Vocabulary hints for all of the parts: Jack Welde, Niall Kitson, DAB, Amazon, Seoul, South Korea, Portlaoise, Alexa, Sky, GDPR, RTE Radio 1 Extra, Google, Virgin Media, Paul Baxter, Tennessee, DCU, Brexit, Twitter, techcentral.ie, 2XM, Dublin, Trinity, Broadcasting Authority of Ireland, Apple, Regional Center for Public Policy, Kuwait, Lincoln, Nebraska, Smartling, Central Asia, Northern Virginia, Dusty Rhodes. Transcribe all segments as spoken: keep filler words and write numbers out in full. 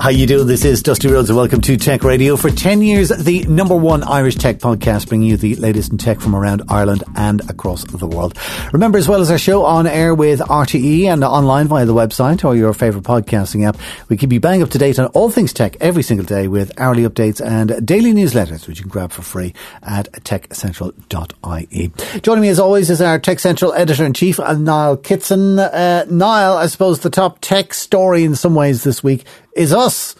How you doing? This is Dusty Rhodes and welcome to Tech Radio. For ten years, the number one Irish tech podcast, bringing you the latest in tech from around Ireland and across the world. Remember, as well as our show on air with R T E and online via the website or your favourite podcasting app, we keep you bang up to date on all things tech every single day with hourly updates and daily newsletters, which you can grab for free at tech central dot I E. Joining me as always is our Tech Central Editor-in-Chief, Niall Kitson. Uh, Niall, I suppose the top tech story in some ways this week is us.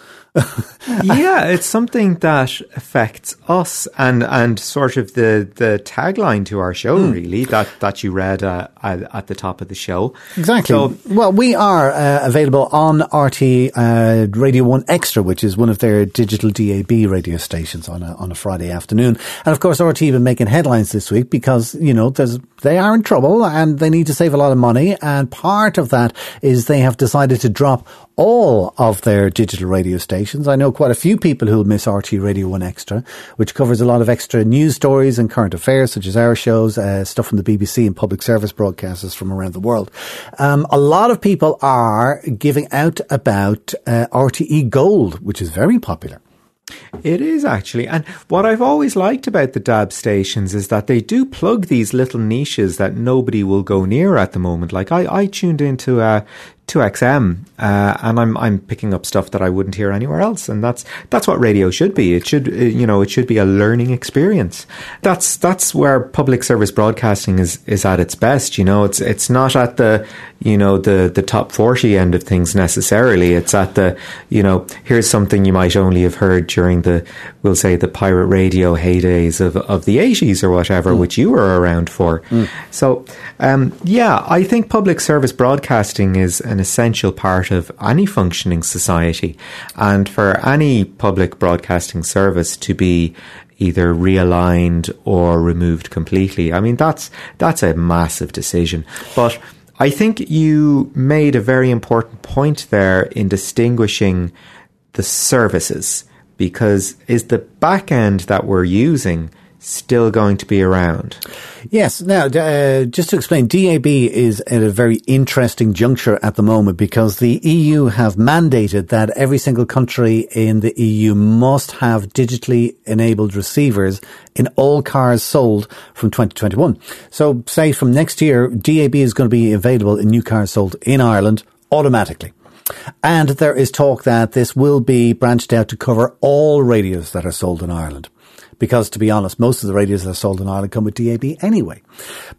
Yeah, it's something that affects us, and and sort of the, the tagline to our show, mm. really, that, that you read uh, at the top of the show. Exactly. So, well, we are uh, available on R T uh, Radio one Extra, which is one of their digital D A B radio stations on a, on a Friday afternoon. And of course, R T have been making headlines this week because, you know, there's they are in trouble and they need to save a lot of money. And part of that is they have decided to drop all of their digital radio stations. I know quite a few people who will miss R T Radio one Extra, which covers a lot of extra news stories and current affairs, such as our shows, uh, stuff from the B B C and public service broadcasters from around the world. Um, a lot of people are giving out about uh, R T E Gold, which is very popular. It is actually. And what I've always liked about the D A B stations is that they do plug these little niches that nobody will go near at the moment. Like I, I tuned into uh, two X M uh, and I'm I'm picking up stuff that I wouldn't hear anywhere else. And that's that's what radio should be. It should, you know, it should be a learning experience. That's that's where public service broadcasting is, is at its best. You know, it's it's not at the, you know, the, the top forty end of things necessarily. It's at the, you know, here's something you might only have heard during the, we'll say, the pirate radio heydays of, of the eighties or whatever, mm. which you were around for. Mm. So, um, yeah, I think public service broadcasting is an essential part of any functioning society. And for any public broadcasting service to be either realigned or removed completely, I mean, that's that's a massive decision. But I think you made a very important point there in distinguishing the services, because is the back end that we're using still going to be around? Yes. Now, uh, just to explain, D A B is at a very interesting juncture at the moment because the E U have mandated that every single country in the E U must have digitally enabled receivers in all cars sold from twenty twenty-one. So, say from next year, D A B is going to be available in new cars sold in Ireland automatically. And there is talk that this will be branched out to cover all radios that are sold in Ireland. Because, to be honest, most of the radios that are sold in Ireland come with D A B anyway.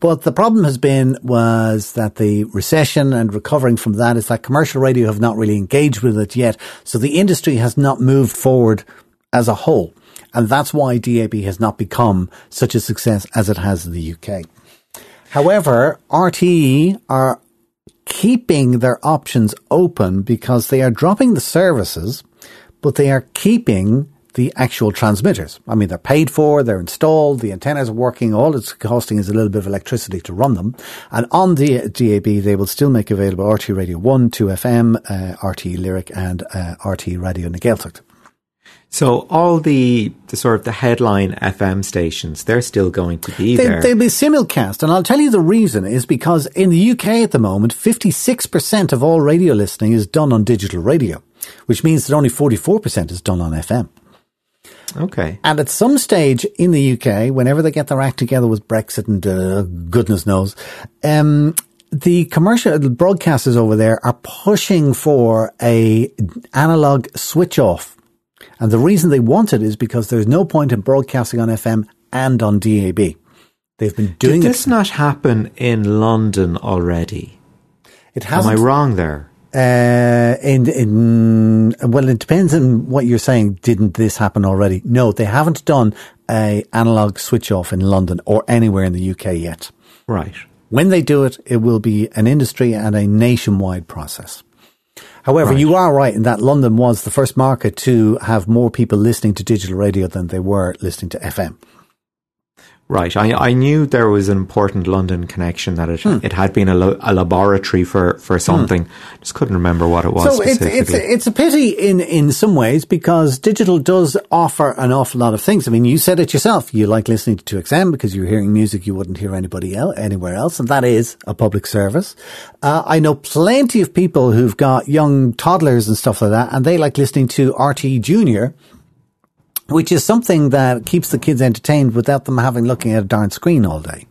But the problem has been was that the recession and recovering from that is that commercial radio have not really engaged with it yet. So the industry has not moved forward as a whole. And that's why D A B has not become such a success as it has in the U K. However, R T E are keeping their options open because they are dropping the services, but they are keeping the actual transmitters. I mean, they're paid for, they're installed, the antennas are working, all it's costing is a little bit of electricity to run them. And on the D A B, they will still make available R T Radio one, two F M, uh, R T Lyric and uh, R T Radio na Gaeltacht. So all the, the sort of the headline F M stations, they're still going to be they, there. They'll be simulcast. And I'll tell you the reason is because in the U K at the moment, fifty-six percent of all radio listening is done on digital radio, which means that only forty-four percent is done on F M. Okay. And at some stage in the U K, whenever they get their act together with Brexit and uh, goodness knows, um, the commercial broadcasters over there are pushing for a analog switch off. And the reason they want it is because there's no point in broadcasting on F M and on D A B. They've been doing it. Did this it- not happen in London already? It hasn't. Am I wrong there? Uh, in, in, well, it depends on what you're saying. Didn't this happen already? No, they haven't done a analog switch off in London or anywhere in the U K yet. Right. When they do it, it will be an industry and a nationwide process. However, right. You are right in that London was the first market to have more people listening to digital radio than they were listening to F M. Right. I, I knew there was an important London connection, that it, hmm. it had been a, lo- a laboratory for, for something. Hmm. Just couldn't remember what it was so specifically. It's, it's, it's a pity in, in some ways, because digital does offer an awful lot of things. I mean, you said it yourself. You like listening to two X M because you're hearing music you wouldn't hear anybody else, anywhere else, and that is a public service. Uh, I know plenty of people who've got young toddlers and stuff like that, and they like listening to R T Junior, which is something that keeps the kids entertained without them having looking at a darn screen all day,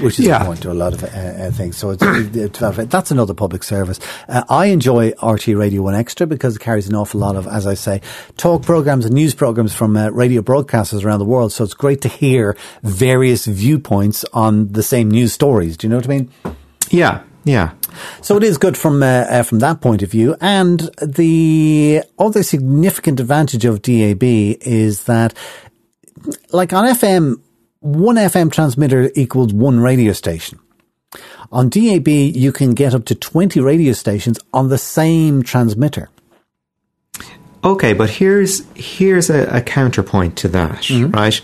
which is yeah. important to a lot of uh, uh, things. So it's, it's, that's another public service. Uh, I enjoy R T Radio one Extra because it carries an awful lot of, as I say, talk programs and news programs from uh, radio broadcasters around the world. So it's great to hear various viewpoints on the same news stories. Do you know what I mean? Yeah, yeah. So it is good from uh, uh, from that point of view. And the other significant advantage of D A B is that, like on F M, one F M transmitter equals one radio station. On D A B, you can get up to twenty radio stations on the same transmitter. Okay, but here's here's a, a counterpoint to that, mm-hmm. right?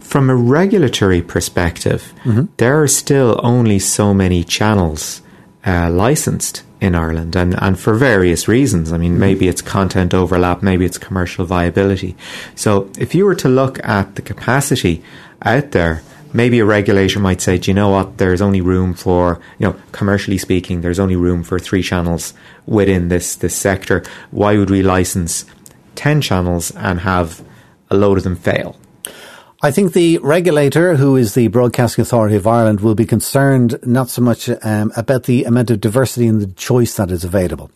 From a regulatory perspective, mm-hmm. there are still only so many channels Uh, licensed in Ireland, and, and for various reasons. I mean, maybe it's content overlap, maybe it's commercial viability. So if you were to look at the capacity out there, maybe a regulator might say, do you know what, there's only room for, you know, commercially speaking, there's only room for three channels within this, this sector. Why would we license ten channels and have a load of them fail? I think the regulator, who is the Broadcasting Authority of Ireland, will be concerned not so much um, about the amount of diversity and the choice that is available.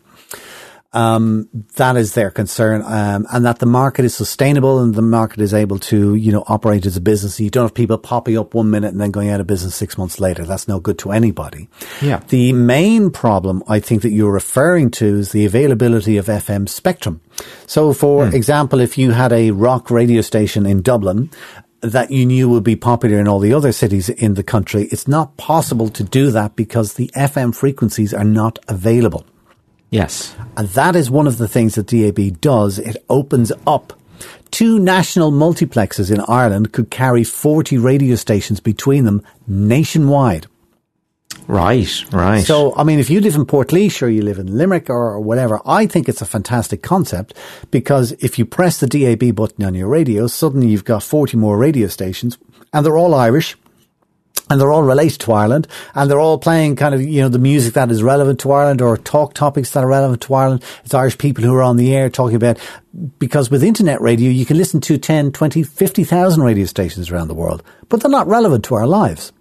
Um, that is their concern, um, and that the market is sustainable and the market is able to, you know, operate as a business. You don't have people popping up one minute and then going out of business six months later. That's no good to anybody. Yeah. The main problem I think that you're referring to is the availability of F M spectrum. So, for mm. example, if you had a rock radio station in Dublin that you knew would be popular in all the other cities in the country, it's not possible to do that because the F M frequencies are not available. Yes. And that is one of the things that D A B does. It opens up. Two national multiplexes in Ireland could carry forty radio stations between them nationwide. Right, right. So, I mean, if you live in Portlaoise or you live in Limerick or whatever, I think it's a fantastic concept, because if you press the D A B button on your radio, suddenly you've got forty more radio stations, and they're all Irish, and they're all related to Ireland, and they're all playing kind of, you know, the music that is relevant to Ireland or talk topics that are relevant to Ireland. It's Irish people who are on the air talking about, because with internet radio, you can listen to ten, twenty, fifty thousand radio stations around the world, but they're not relevant to our lives.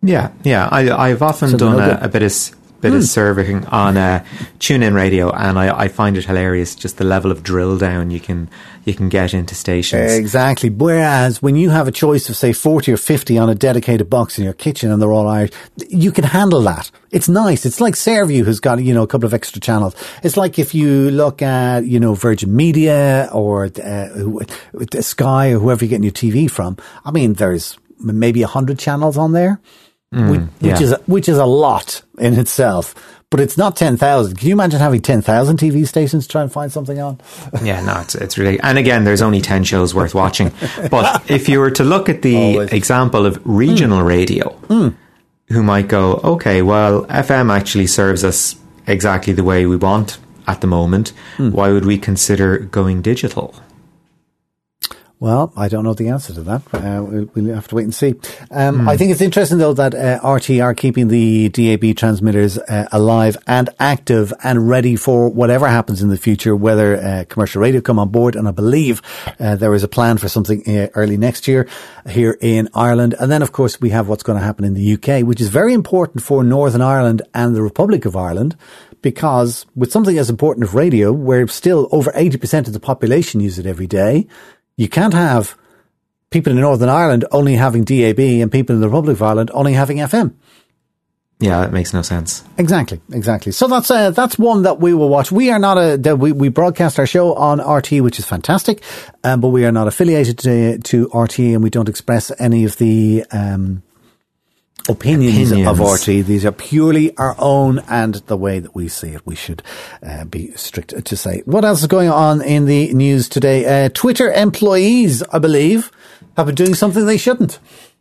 Yeah, yeah. I, I've often so done a, a bit of bit mm. of surveying on uh, TuneIn Radio, and I, I find it hilarious just the level of drill down you can you can get into stations. Exactly. Whereas when you have a choice of say forty or fifty on a dedicated box in your kitchen, and they're all Irish, you can handle that. It's nice. It's like Serviu, who's got, you know, a couple of extra channels. It's like if you look at, you know, Virgin Media or uh, Sky or whoever you're getting your T V from. I mean, there's maybe a hundred channels on there. Mm, which, yeah. which is which is a lot in itself, but it's not ten thousand. Can you imagine having ten thousand T V stations to try and find something on? yeah, no, it's it's really. And again, there's only ten shows worth watching. But if you were to look at the Always. example of regional mm. radio, mm. who might go, okay, well, F M actually serves us exactly the way we want at the moment. Mm. Why would we consider going digital? Well, I don't know the answer to that. Uh, we'll, we'll have to wait and see. Um, mm. I think it's interesting, though, that uh, R T are keeping the D A B transmitters uh, alive and active and ready for whatever happens in the future, whether uh, commercial radio come on board. And I believe uh, there is a plan for something uh, early next year here in Ireland. And then, of course, we have what's going to happen in the U K, which is very important for Northern Ireland and the Republic of Ireland, because with something as important as radio, where still over eighty percent of the population use it every day, you can't have people in Northern Ireland only having D A B and people in the Republic of Ireland only having F M. Yeah, that makes no sense. Exactly, exactly. So that's uh, that's one that we will watch. We are not a we we broadcast our show on R T, which is fantastic, um, but we are not affiliated to, to R T, and we don't express any of the um, opinions, opinions of R T. These are purely our own and the way that we see it. We should uh, be strict to say. What else is going on in the news today? Uh, Twitter employees, I believe, have been doing something they shouldn't.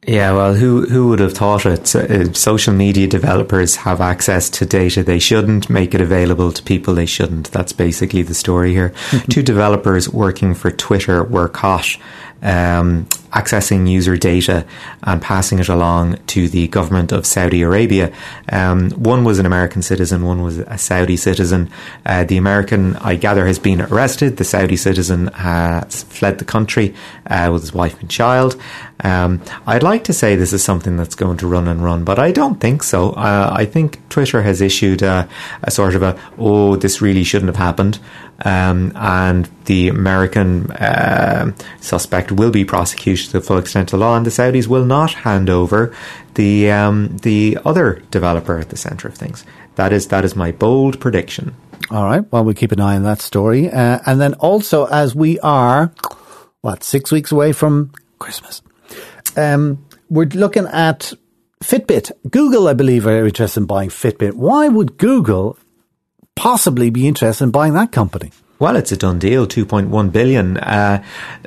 Yeah, well, who who would have thought it? Uh, social media developers have access to data they shouldn't, make it available to people they shouldn't. That's basically the story here. Mm-hmm. Two developers working for Twitter were caught um, accessing user data and passing it along to the government of Saudi Arabia. Um, one was an American citizen, one was a Saudi citizen. Uh, the American, I gather, has been arrested. The Saudi citizen has fled the country uh, with his wife and child. Um, I'd like to say this is something that's going to run and run, but I don't think so. Uh, I think Twitter has issued a, a sort of a, oh, this really shouldn't have happened. Um, and the American uh, suspect will be prosecuted to the full extent of the law, and the Saudis will not hand over the um, the other developer at the centre of things. That is that is my bold prediction. All right. Well, we'll keep an eye on that story. Uh, and then also, as we are, what, six weeks away from Christmas, Um, we're looking at Fitbit. Google, I believe, are interested in buying Fitbit. Why would Google possibly be interested in buying that company? Well, it's a done deal, two point one billion dollars uh,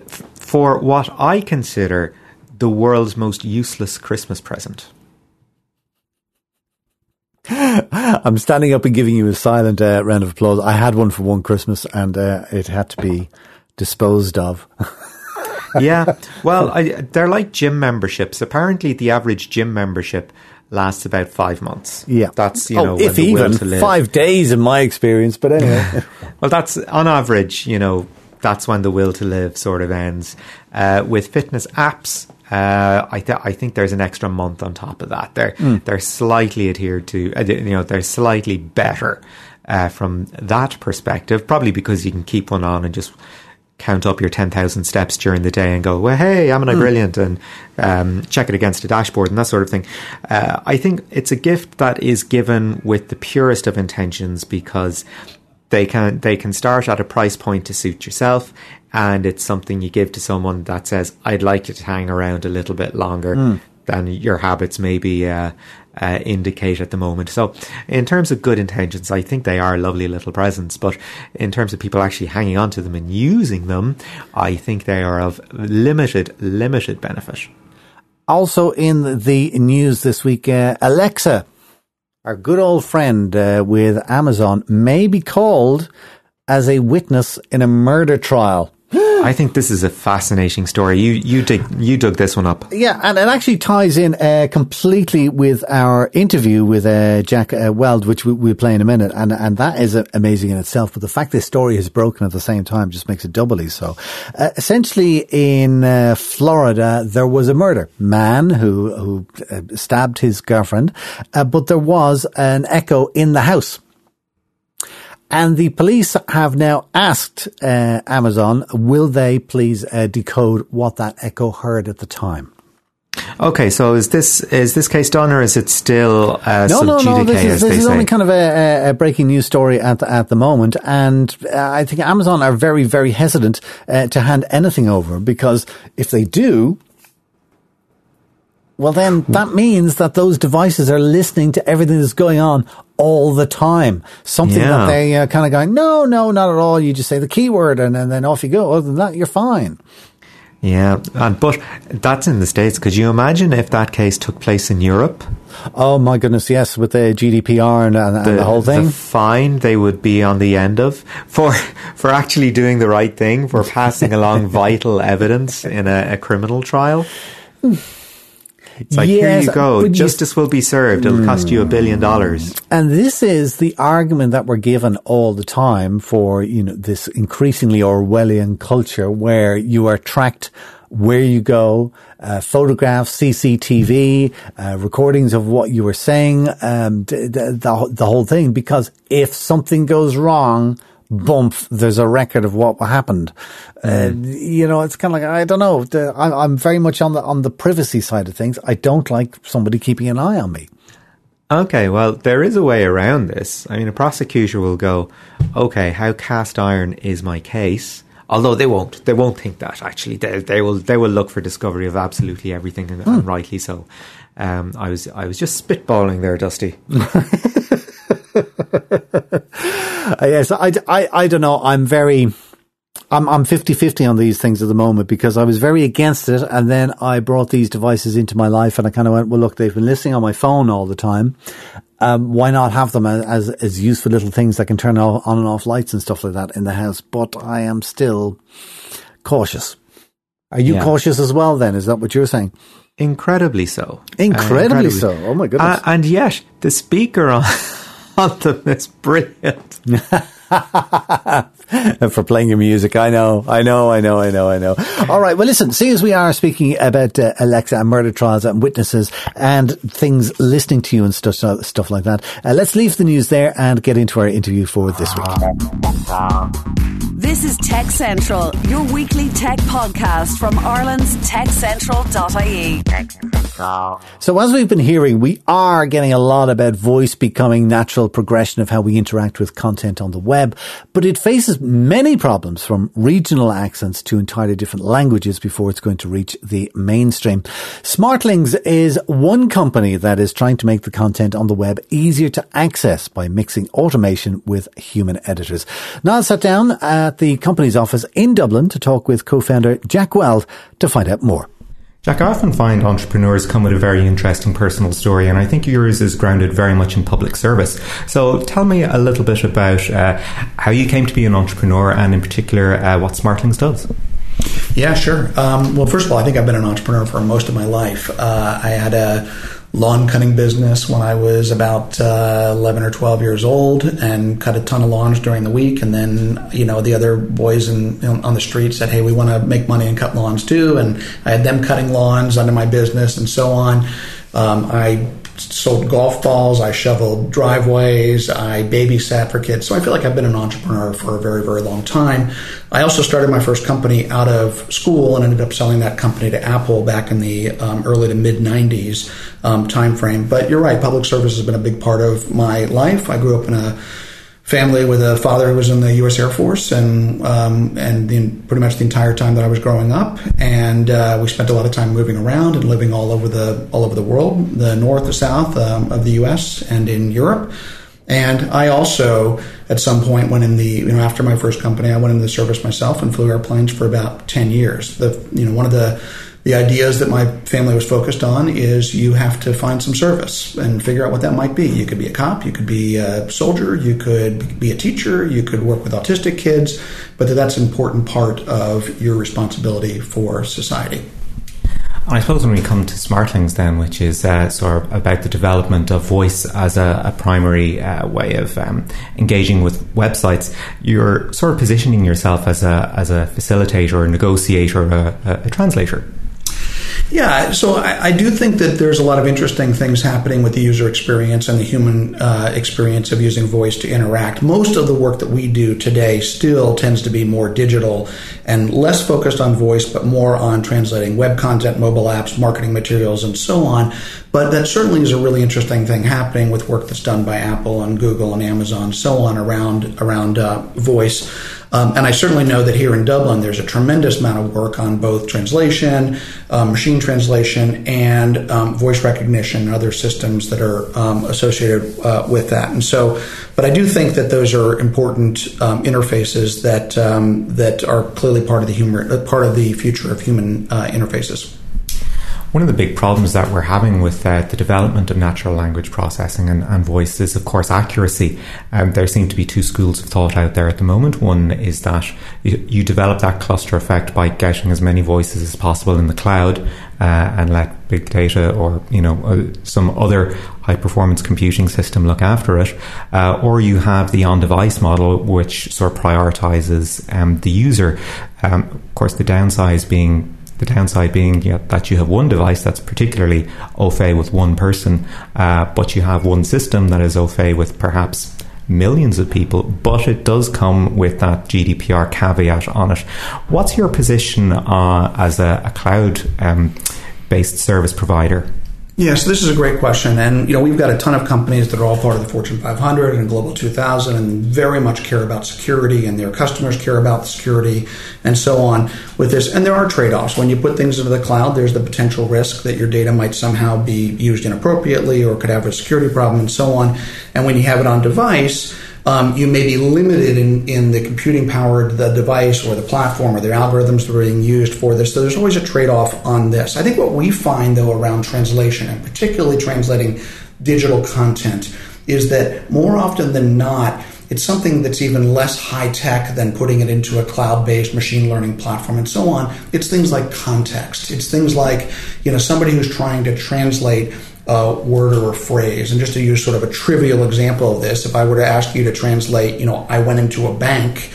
f- for what I consider the world's most useless Christmas present. I'm standing up and giving you a silent uh, round of applause. I had one for one Christmas and uh, it had to be disposed of. Yeah, well, I, they're like gym memberships. Apparently, the average gym membership lasts about five months. Yeah, that's you know, oh, if the even will to live. Five days in my experience. But anyway, well, that's on average. You know, that's when the will to live sort of ends. Uh, with fitness apps, uh, I, th- I think there's an extra month on top of that. They're mm. they're slightly adhered to. Uh, you know, they're slightly better uh, from that perspective. Probably because you can keep one on and just count up your ten thousand steps during the day and go, well, hey, am I brilliant? And um, check it against a dashboard and that sort of thing. Uh, I think it's a gift that is given with the purest of intentions because they can they can start at a price point to suit yourself. And it's something you give to someone that says, I'd like you to hang around a little bit longer mm. than your habits maybe uh, uh, indicate at the moment. So in terms of good intentions, I think they are lovely little presents, but in terms of people actually hanging on to them and using them, I think they are of limited, limited benefit. Also in the news this week, uh, Alexa, our good old friend uh, with Amazon, may be called as a witness in a murder trial. I think this is a fascinating story. You you dig, you dug this one up. Yeah, and it actually ties in uh, completely with our interview with uh, Jack uh, Welde, which we, we'll play in a minute. And and that is amazing in itself. But the fact this story is broken at the same time just makes it doubly so. Uh, essentially, in uh, Florida, there was a murder. Man who, who uh, stabbed his girlfriend. Uh, but there was an echo in the house. And the police have now asked uh, Amazon, will they please uh, decode what that echo heard at the time? Okay, so is this is this case done, or is it still uh, no, sub no, no, G D K, this is, this is only kind of a, a breaking news story at the, at the moment, and uh, I think Amazon are very, very hesitant uh, to hand anything over, because if they do, well then that means that those devices are listening to everything that's going on all the time. Something yeah. that they uh, kind of going, no, no, not at all. You just say the keyword and, and then off you go. Other than that, you're fine. Yeah. And, but that's in the States. Could you imagine if that case took place in Europe? Oh, my goodness. Yes. With the G D P R and, and, the, and the whole thing. The fine they would be on the end of for, for actually doing the right thing, for passing along vital evidence in a, a criminal trial. It's like, yes, here you go. Justice you, will be served. It'll cost you a billion dollars. And this is the argument that we're given all the time for, you know, this increasingly Orwellian culture where you are tracked where you go, uh, photographs, C C T V, uh, recordings of what you were saying, um, the, the, the whole thing. Because if something goes wrong, bump, there's a record of what happened. Uh, you know, it's kind of like, I don't know. The, I, I'm very much on the on the privacy side of things. I don't like somebody keeping an eye on me. Okay, well, there is a way around this. I mean, a prosecutor will go, okay, how cast iron is my case? Although they won't. They won't think that, actually. They, they will They will look for discovery of absolutely everything, and, hmm. and rightly so. Um, I was I was just spitballing there, Dusty. Yes, I, I, I don't know. I'm very I'm I'm fifty-fifty on these things at the moment, because I was very against it, and then I brought these devices into my life, and I kind of went, well, look, they've been listening on my phone all the time. Um, why not have them as as useful little things that can turn on and off lights and stuff like that in the house? But I am still cautious. Are you yeah. cautious as well then? Is that what you're saying? Incredibly so. Incredibly, uh, incredibly. so. Oh, my goodness. Uh, and yet, the speaker on, on them is brilliant. For playing your music. I know, I know, I know, I know, I know. All right. Well, listen, see, as we are speaking about uh, Alexa and murder trials and witnesses and things listening to you and stuff, stuff like that, uh, let's leave the news there and get into our interview for this week. This is Tech Central, your weekly tech podcast from Ireland's tech central dot I E. So as we've been hearing, we are getting a lot about voice becoming natural progression of how we interact with content on the web, but it faces many problems, from regional accents to entirely different languages before it's going to reach the mainstream. Smartlings is one company that is trying to make the content on the web easier to access by mixing automation with human editors. Niall sat down at at the company's office in Dublin to talk with co-founder Jack Welde to find out more. Jack, I often find entrepreneurs come with a very interesting personal story, and I think yours is grounded very much in public service. So tell me a little bit about uh, how you came to be an entrepreneur, and in particular uh, what Smartlings does. Yeah, sure. Um, well, first of all, I think I've been an entrepreneur for most of my life. Uh, I had a lawn cutting business when I was about uh, eleven or twelve years old, and cut a ton of lawns during the week. And then, you know, the other boys in, in, on the street said, hey, we want to make money and cut lawns too. And I had them cutting lawns under my business and so on. Um, I sold golf balls. I shoveled driveways. I babysat for kids. So I feel like I've been an entrepreneur for a very, very long time. I also started my first company out of school and ended up selling that company to Apple back in the um, early to mid-nineties um, time frame. But you're right, public service has been a big part of my life. I grew up in a family with a father who was in the U S Air Force, and um, and the, pretty much the entire time that I was growing up, and uh, we spent a lot of time moving around and living all over the all over the world, the north, the south um, of the U S, and in Europe. And I also, at some point, went in the you know after my first company, I went into the service myself and flew airplanes for about ten years. The you know one of the The ideas that my family was focused on is you have to find some service and figure out what that might be. You could be a cop, you could be a soldier, you could be a teacher, you could work with autistic kids, but that's an important part of your responsibility for society. I suppose when we come to Smartlings then, which is uh, sort of about the development of voice as a, a primary uh, way of um, engaging with websites, you're sort of positioning yourself as a as a facilitator, a negotiator, a, a translator. Yeah, so I, I do think that there's a lot of interesting things happening with the user experience and the human uh, experience of using voice to interact. Most of the work that we do today still tends to be more digital and less focused on voice, but more on translating web content, mobile apps, marketing materials, and so on. But that certainly is a really interesting thing happening with work that's done by Apple and Google and Amazon and so on around, around uh, voice. Um, and I certainly know that here in Dublin, there's a tremendous amount of work on both translation, um, machine translation, and um, voice recognition and other systems that are um, associated uh, with that. And so, but I do think that those are important um, interfaces that um, that are clearly part of the humor, part of the future of human uh, interfaces. One of the big problems that we're having with uh, the development of natural language processing and, and voice is, of course, accuracy. Um, there seem to be two schools of thought out there at the moment. One is that you, you develop that cluster effect by getting as many voices as possible in the cloud uh, and let big data or, you know, uh, some other high-performance computing system look after it. Uh, or you have the on-device model, which sort of prioritizes um, the user. Um, of course, the downside being... The downside being yeah, that you have one device that's particularly au fait with one person, uh, but you have one system that is au fait with perhaps millions of people, but it does come with that G D P R caveat on it. What's your position uh, as a, a cloud-based um, service provider? Yeah, so this is a great question. And, you know, we've got a ton of companies that are all part of the Fortune five hundred and Global two thousand and very much care about security, and their customers care about security and so on with this. And there are trade-offs. When you put things into the cloud, there's the potential risk that your data might somehow be used inappropriately or could have a security problem and so on. And when you have it on device, um, you may be limited in, in the computing power of the device or the platform or the algorithms that are being used for this. So there's always a trade-off on this. I think what we find, though, around translation, and particularly translating digital content, is that more often than not, it's something that's even less high-tech than putting it into a cloud-based machine learning platform and so on. It's things like context. It's things like, you know, somebody who's trying to translate a word or a phrase. And just to use sort of a trivial example of this, if I were to ask you to translate, you know, I went into a bank,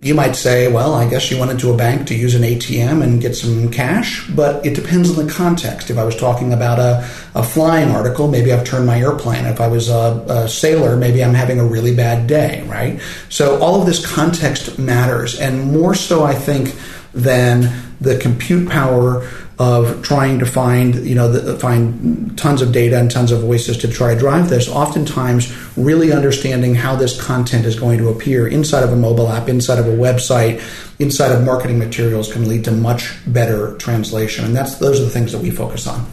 you might say, well, I guess you went into a bank to use an A T M and get some cash, but it depends on the context. If I was talking about a, a flying article, maybe I've turned my airplane. If I was a, a sailor, maybe I'm having a really bad day, right? So all of this context matters, and more so, I think, than the compute power of trying to find, you know, the, find tons of data and tons of voices to try to drive this, oftentimes really understanding how this content is going to appear inside of a mobile app, inside of a website, inside of marketing materials can lead to much better translation. And that's those are the things that we focus on.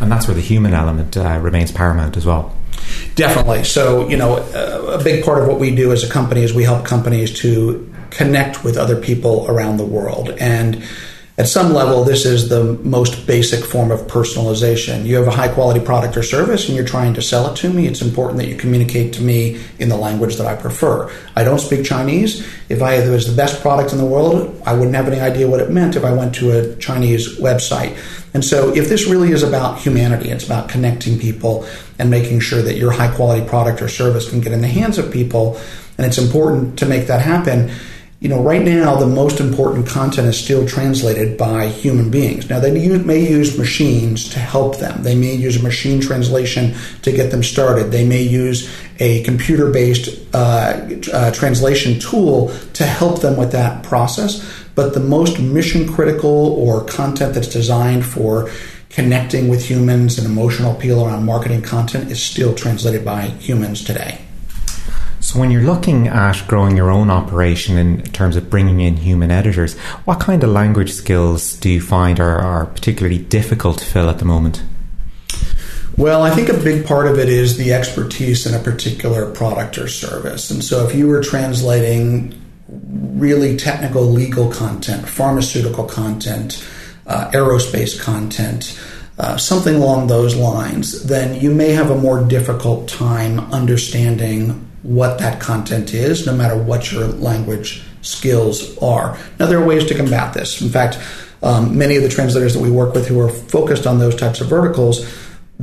And that's where the human element uh, remains paramount as well. Definitely. So, you know, a big part of what we do as a company is we help companies to connect with other people around the world. And at some level, this is the most basic form of personalization. You have a high-quality product or service, and you're trying to sell it to me. It's important that you communicate to me in the language that I prefer. I don't speak Chinese. If I if it was the best product in the world, I wouldn't have any idea what it meant if I went to a Chinese website. And so if this really is about humanity, it's about connecting people and making sure that your high-quality product or service can get in the hands of people, and it's important to make that happen. You know, right now, the most important content is still translated by human beings. Now, they may use machines to help them. They may use a machine translation to get them started. They may use a computer-based uh, uh, translation tool to help them with that process. But the most mission-critical or content that's designed for connecting with humans and emotional appeal around marketing content is still translated by humans today. So when you're looking at growing your own operation in terms of bringing in human editors, what kind of language skills do you find are, are particularly difficult to fill at the moment? Well, I think a big part of it is the expertise in a particular product or service. And so if you were translating really technical legal content, pharmaceutical content, uh, aerospace content, Uh, something along those lines, then you may have a more difficult time understanding what that content is, no matter what your language skills are. Now, there are ways to combat this. In fact, um, many of the translators that we work with who are focused on those types of verticals,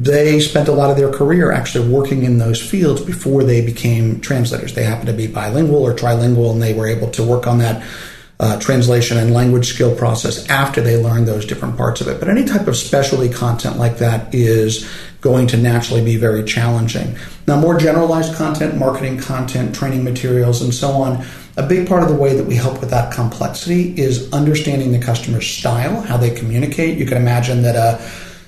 they spent a lot of their career actually working in those fields before they became translators. They happened to be bilingual or trilingual, and they were able to work on that Uh, translation and language skill process after they learn those different parts of it. But any type of specialty content like that is going to naturally be very challenging. Now, more generalized content, marketing content, training materials, and so on, a big part of the way that we help with that complexity is understanding the customer's style, how they communicate. You can imagine that a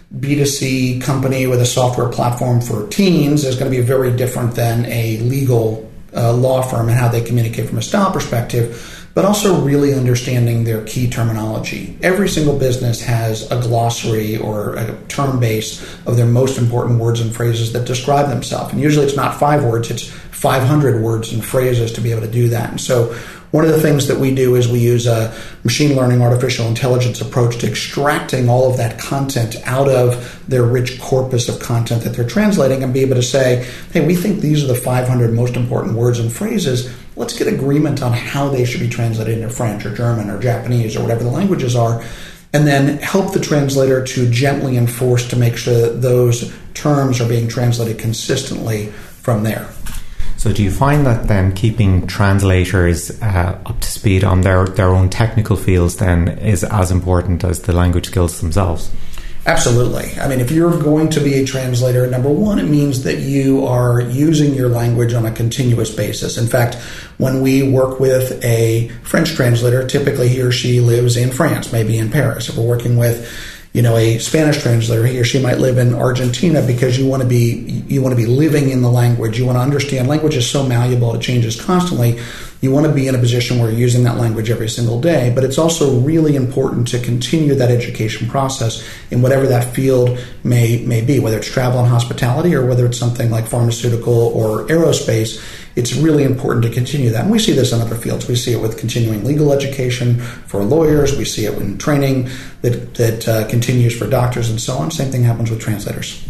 B two C company with a software platform for teens is going to be very different than a legal uh, law firm and how they communicate from a style perspective, but also really understanding their key terminology. Every single business has a glossary or a term base of their most important words and phrases that describe themselves. And usually it's not five words, it's five hundred words and phrases to be able to do that. And so one of the things that we do is we use a machine learning, artificial intelligence approach to extracting all of that content out of their rich corpus of content that they're translating and be able to say, hey, we think these are the five hundred most important words and phrases. Let's get agreement on how they should be translated into French or German or Japanese or whatever the languages are, and then help the translator to gently enforce to make sure that those terms are being translated consistently from there. So do you find that then keeping translators uh, up to speed on their, their own technical fields then is as important as the language skills themselves? Absolutely. I mean, if you're going to be a translator, number one, it means that you are using your language on a continuous basis. In fact, when we work with a French translator, typically he or she lives in France, maybe in Paris. If we're working with, you know, a Spanish translator, he or she might live in Argentina because you want to be you want to be living in the language. You want to understand language is so malleable, it changes constantly. You want to be in a position where you're using that language every single day, but it's also really important to continue that education process in whatever that field may may be, whether it's travel and hospitality or whether it's something like pharmaceutical or aerospace. it's really important to continue that. And we see this in other fields. We see it with continuing legal education for lawyers. We see it in training that, that uh, continues for doctors and so on. Same thing happens with translators.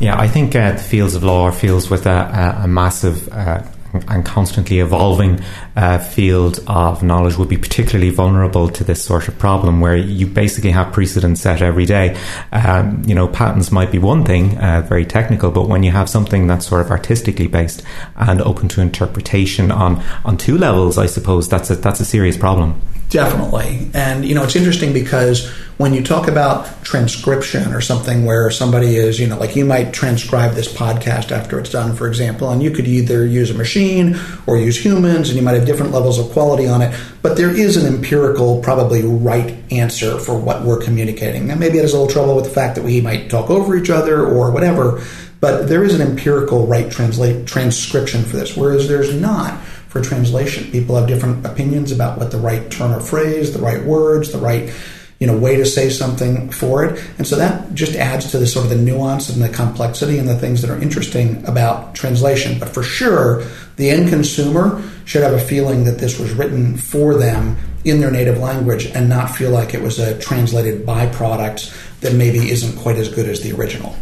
Yeah, I think uh, the fields of law are fields with a, a massive uh, and constantly evolving uh, field of knowledge would be particularly vulnerable to this sort of problem, where you basically have precedents set every day. Um, you know, patents might be one thing, uh, very technical, but when you have something that's sort of artistically based and open to interpretation on on two levels, I suppose that's a, that's a serious problem. Definitely. And, you know, it's interesting because when you talk about transcription or something where somebody is, you know, like you might transcribe this podcast after it's done, for example, and you could either use a machine or use humans, and you might have different levels of quality on it. But there is an empirical, probably right answer for what we're communicating. And maybe it has a little trouble with the fact that we might talk over each other or whatever, but there is an empirical right translate transcription for this, whereas there's not. For translation, people have different opinions about what the right turn or phrase, the right words, the right, you know, way to say something for it. And so that just adds to the sort of the nuance and the complexity and the things that are interesting about translation. But for sure, the end consumer should have a feeling that this was written for them in their native language and not feel like it was a translated byproduct that maybe isn't quite as good as the original.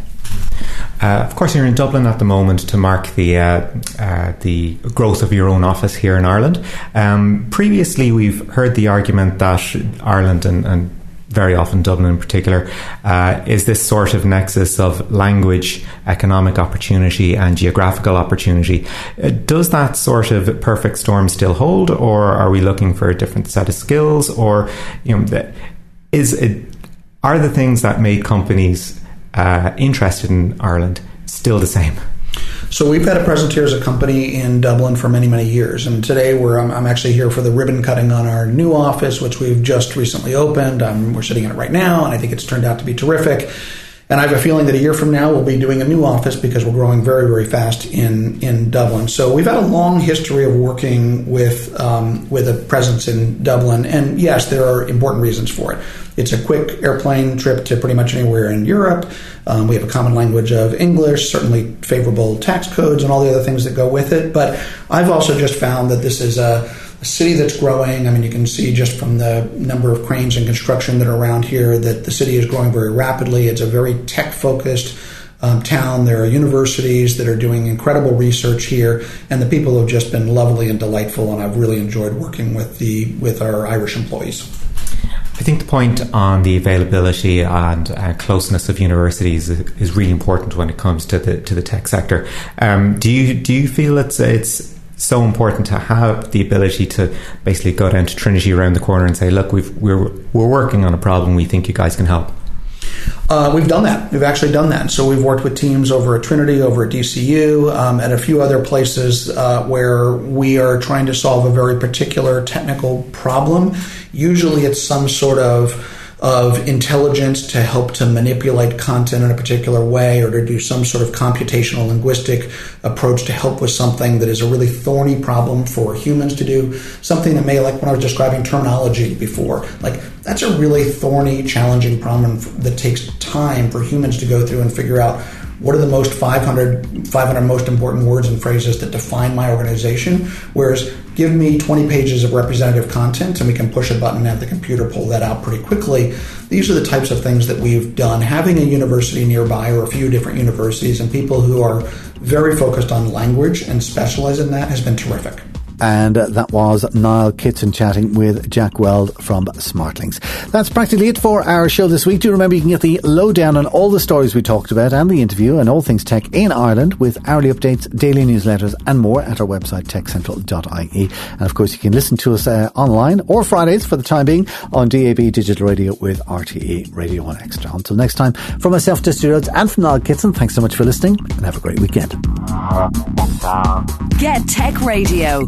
Uh, of course, you're in Dublin at the moment to mark the uh, uh, the growth of your own office here in Ireland. Um, previously, we've heard the argument that Ireland and, and very often Dublin in particular uh, is this sort of nexus of language, economic opportunity and geographical opportunity. Does that sort of perfect storm still hold, or are we looking for a different set of skills? Or, you know, is it, are the things that make companies Uh, interested in Ireland still the same? So we've had a presence here as a company in Dublin for many, many years. And today we're, I'm, I'm actually here for the ribbon cutting on our new office, which we've just recently opened. Um, we're sitting in it right now, and I think it's turned out to be terrific. And I have a feeling that a year from now we'll be doing a new office because we're growing very, very fast in, in Dublin. So we've had a long history of working with um, with a presence in Dublin. And yes, there are important reasons for it. It's a quick airplane trip to pretty much anywhere in Europe. Um, we have a common language of English, certainly favorable tax codes and all the other things that go with it. But I've also just found that this is a A city that's growing. I mean, you can see just from the number of cranes and construction that are around here that the city is growing very rapidly. It's a very tech-focused um, town. There are universities that are doing incredible research here, and the people have just been lovely and delightful, and I've really enjoyed working with the with our Irish employees. I think the point on the availability and uh, closeness of universities is, is really important when it comes to the to the tech sector. Um, do you do you feel it's it's so important to have the ability to basically go down to Trinity around the corner and say, look, we've, we're we're working on a problem, we think you guys can help? Uh, we've done that. We've actually done that. So we've worked with teams over at Trinity, over at D C U, um, and a few other places uh, where we are trying to solve a very particular technical problem. Usually it's some sort of of intelligence to help to manipulate content in a particular way, or to do some sort of computational linguistic approach to help with something that is a really thorny problem for humans to do. Something that may, like when I was describing terminology before, like that's a really thorny, challenging problem that takes time for humans to go through and figure out what are the most five hundred, five hundred most important words and phrases that define my organization, whereas give me twenty pages of representative content and we can push a button and have the computer pull that out pretty quickly. These are the types of things that we've done. Having a university nearby, or a few different universities, and people who are very focused on language and specialize in that, has been terrific. And that was Niall Kitson chatting with Jack Welde from Smartlings. That's practically it for our show this week. Do remember you can get the lowdown on all the stories we talked about and the interview and all things tech in Ireland with hourly updates, daily newsletters and more at our website tech central dot I E. And of course you can listen to us uh, online or Fridays for the time being on D A B Digital Radio with R T E Radio one Extra. Until next time, from myself, Dusty Rhodes, and from Niall Kitson, thanks so much for listening and have a great weekend. Get Tech Radio.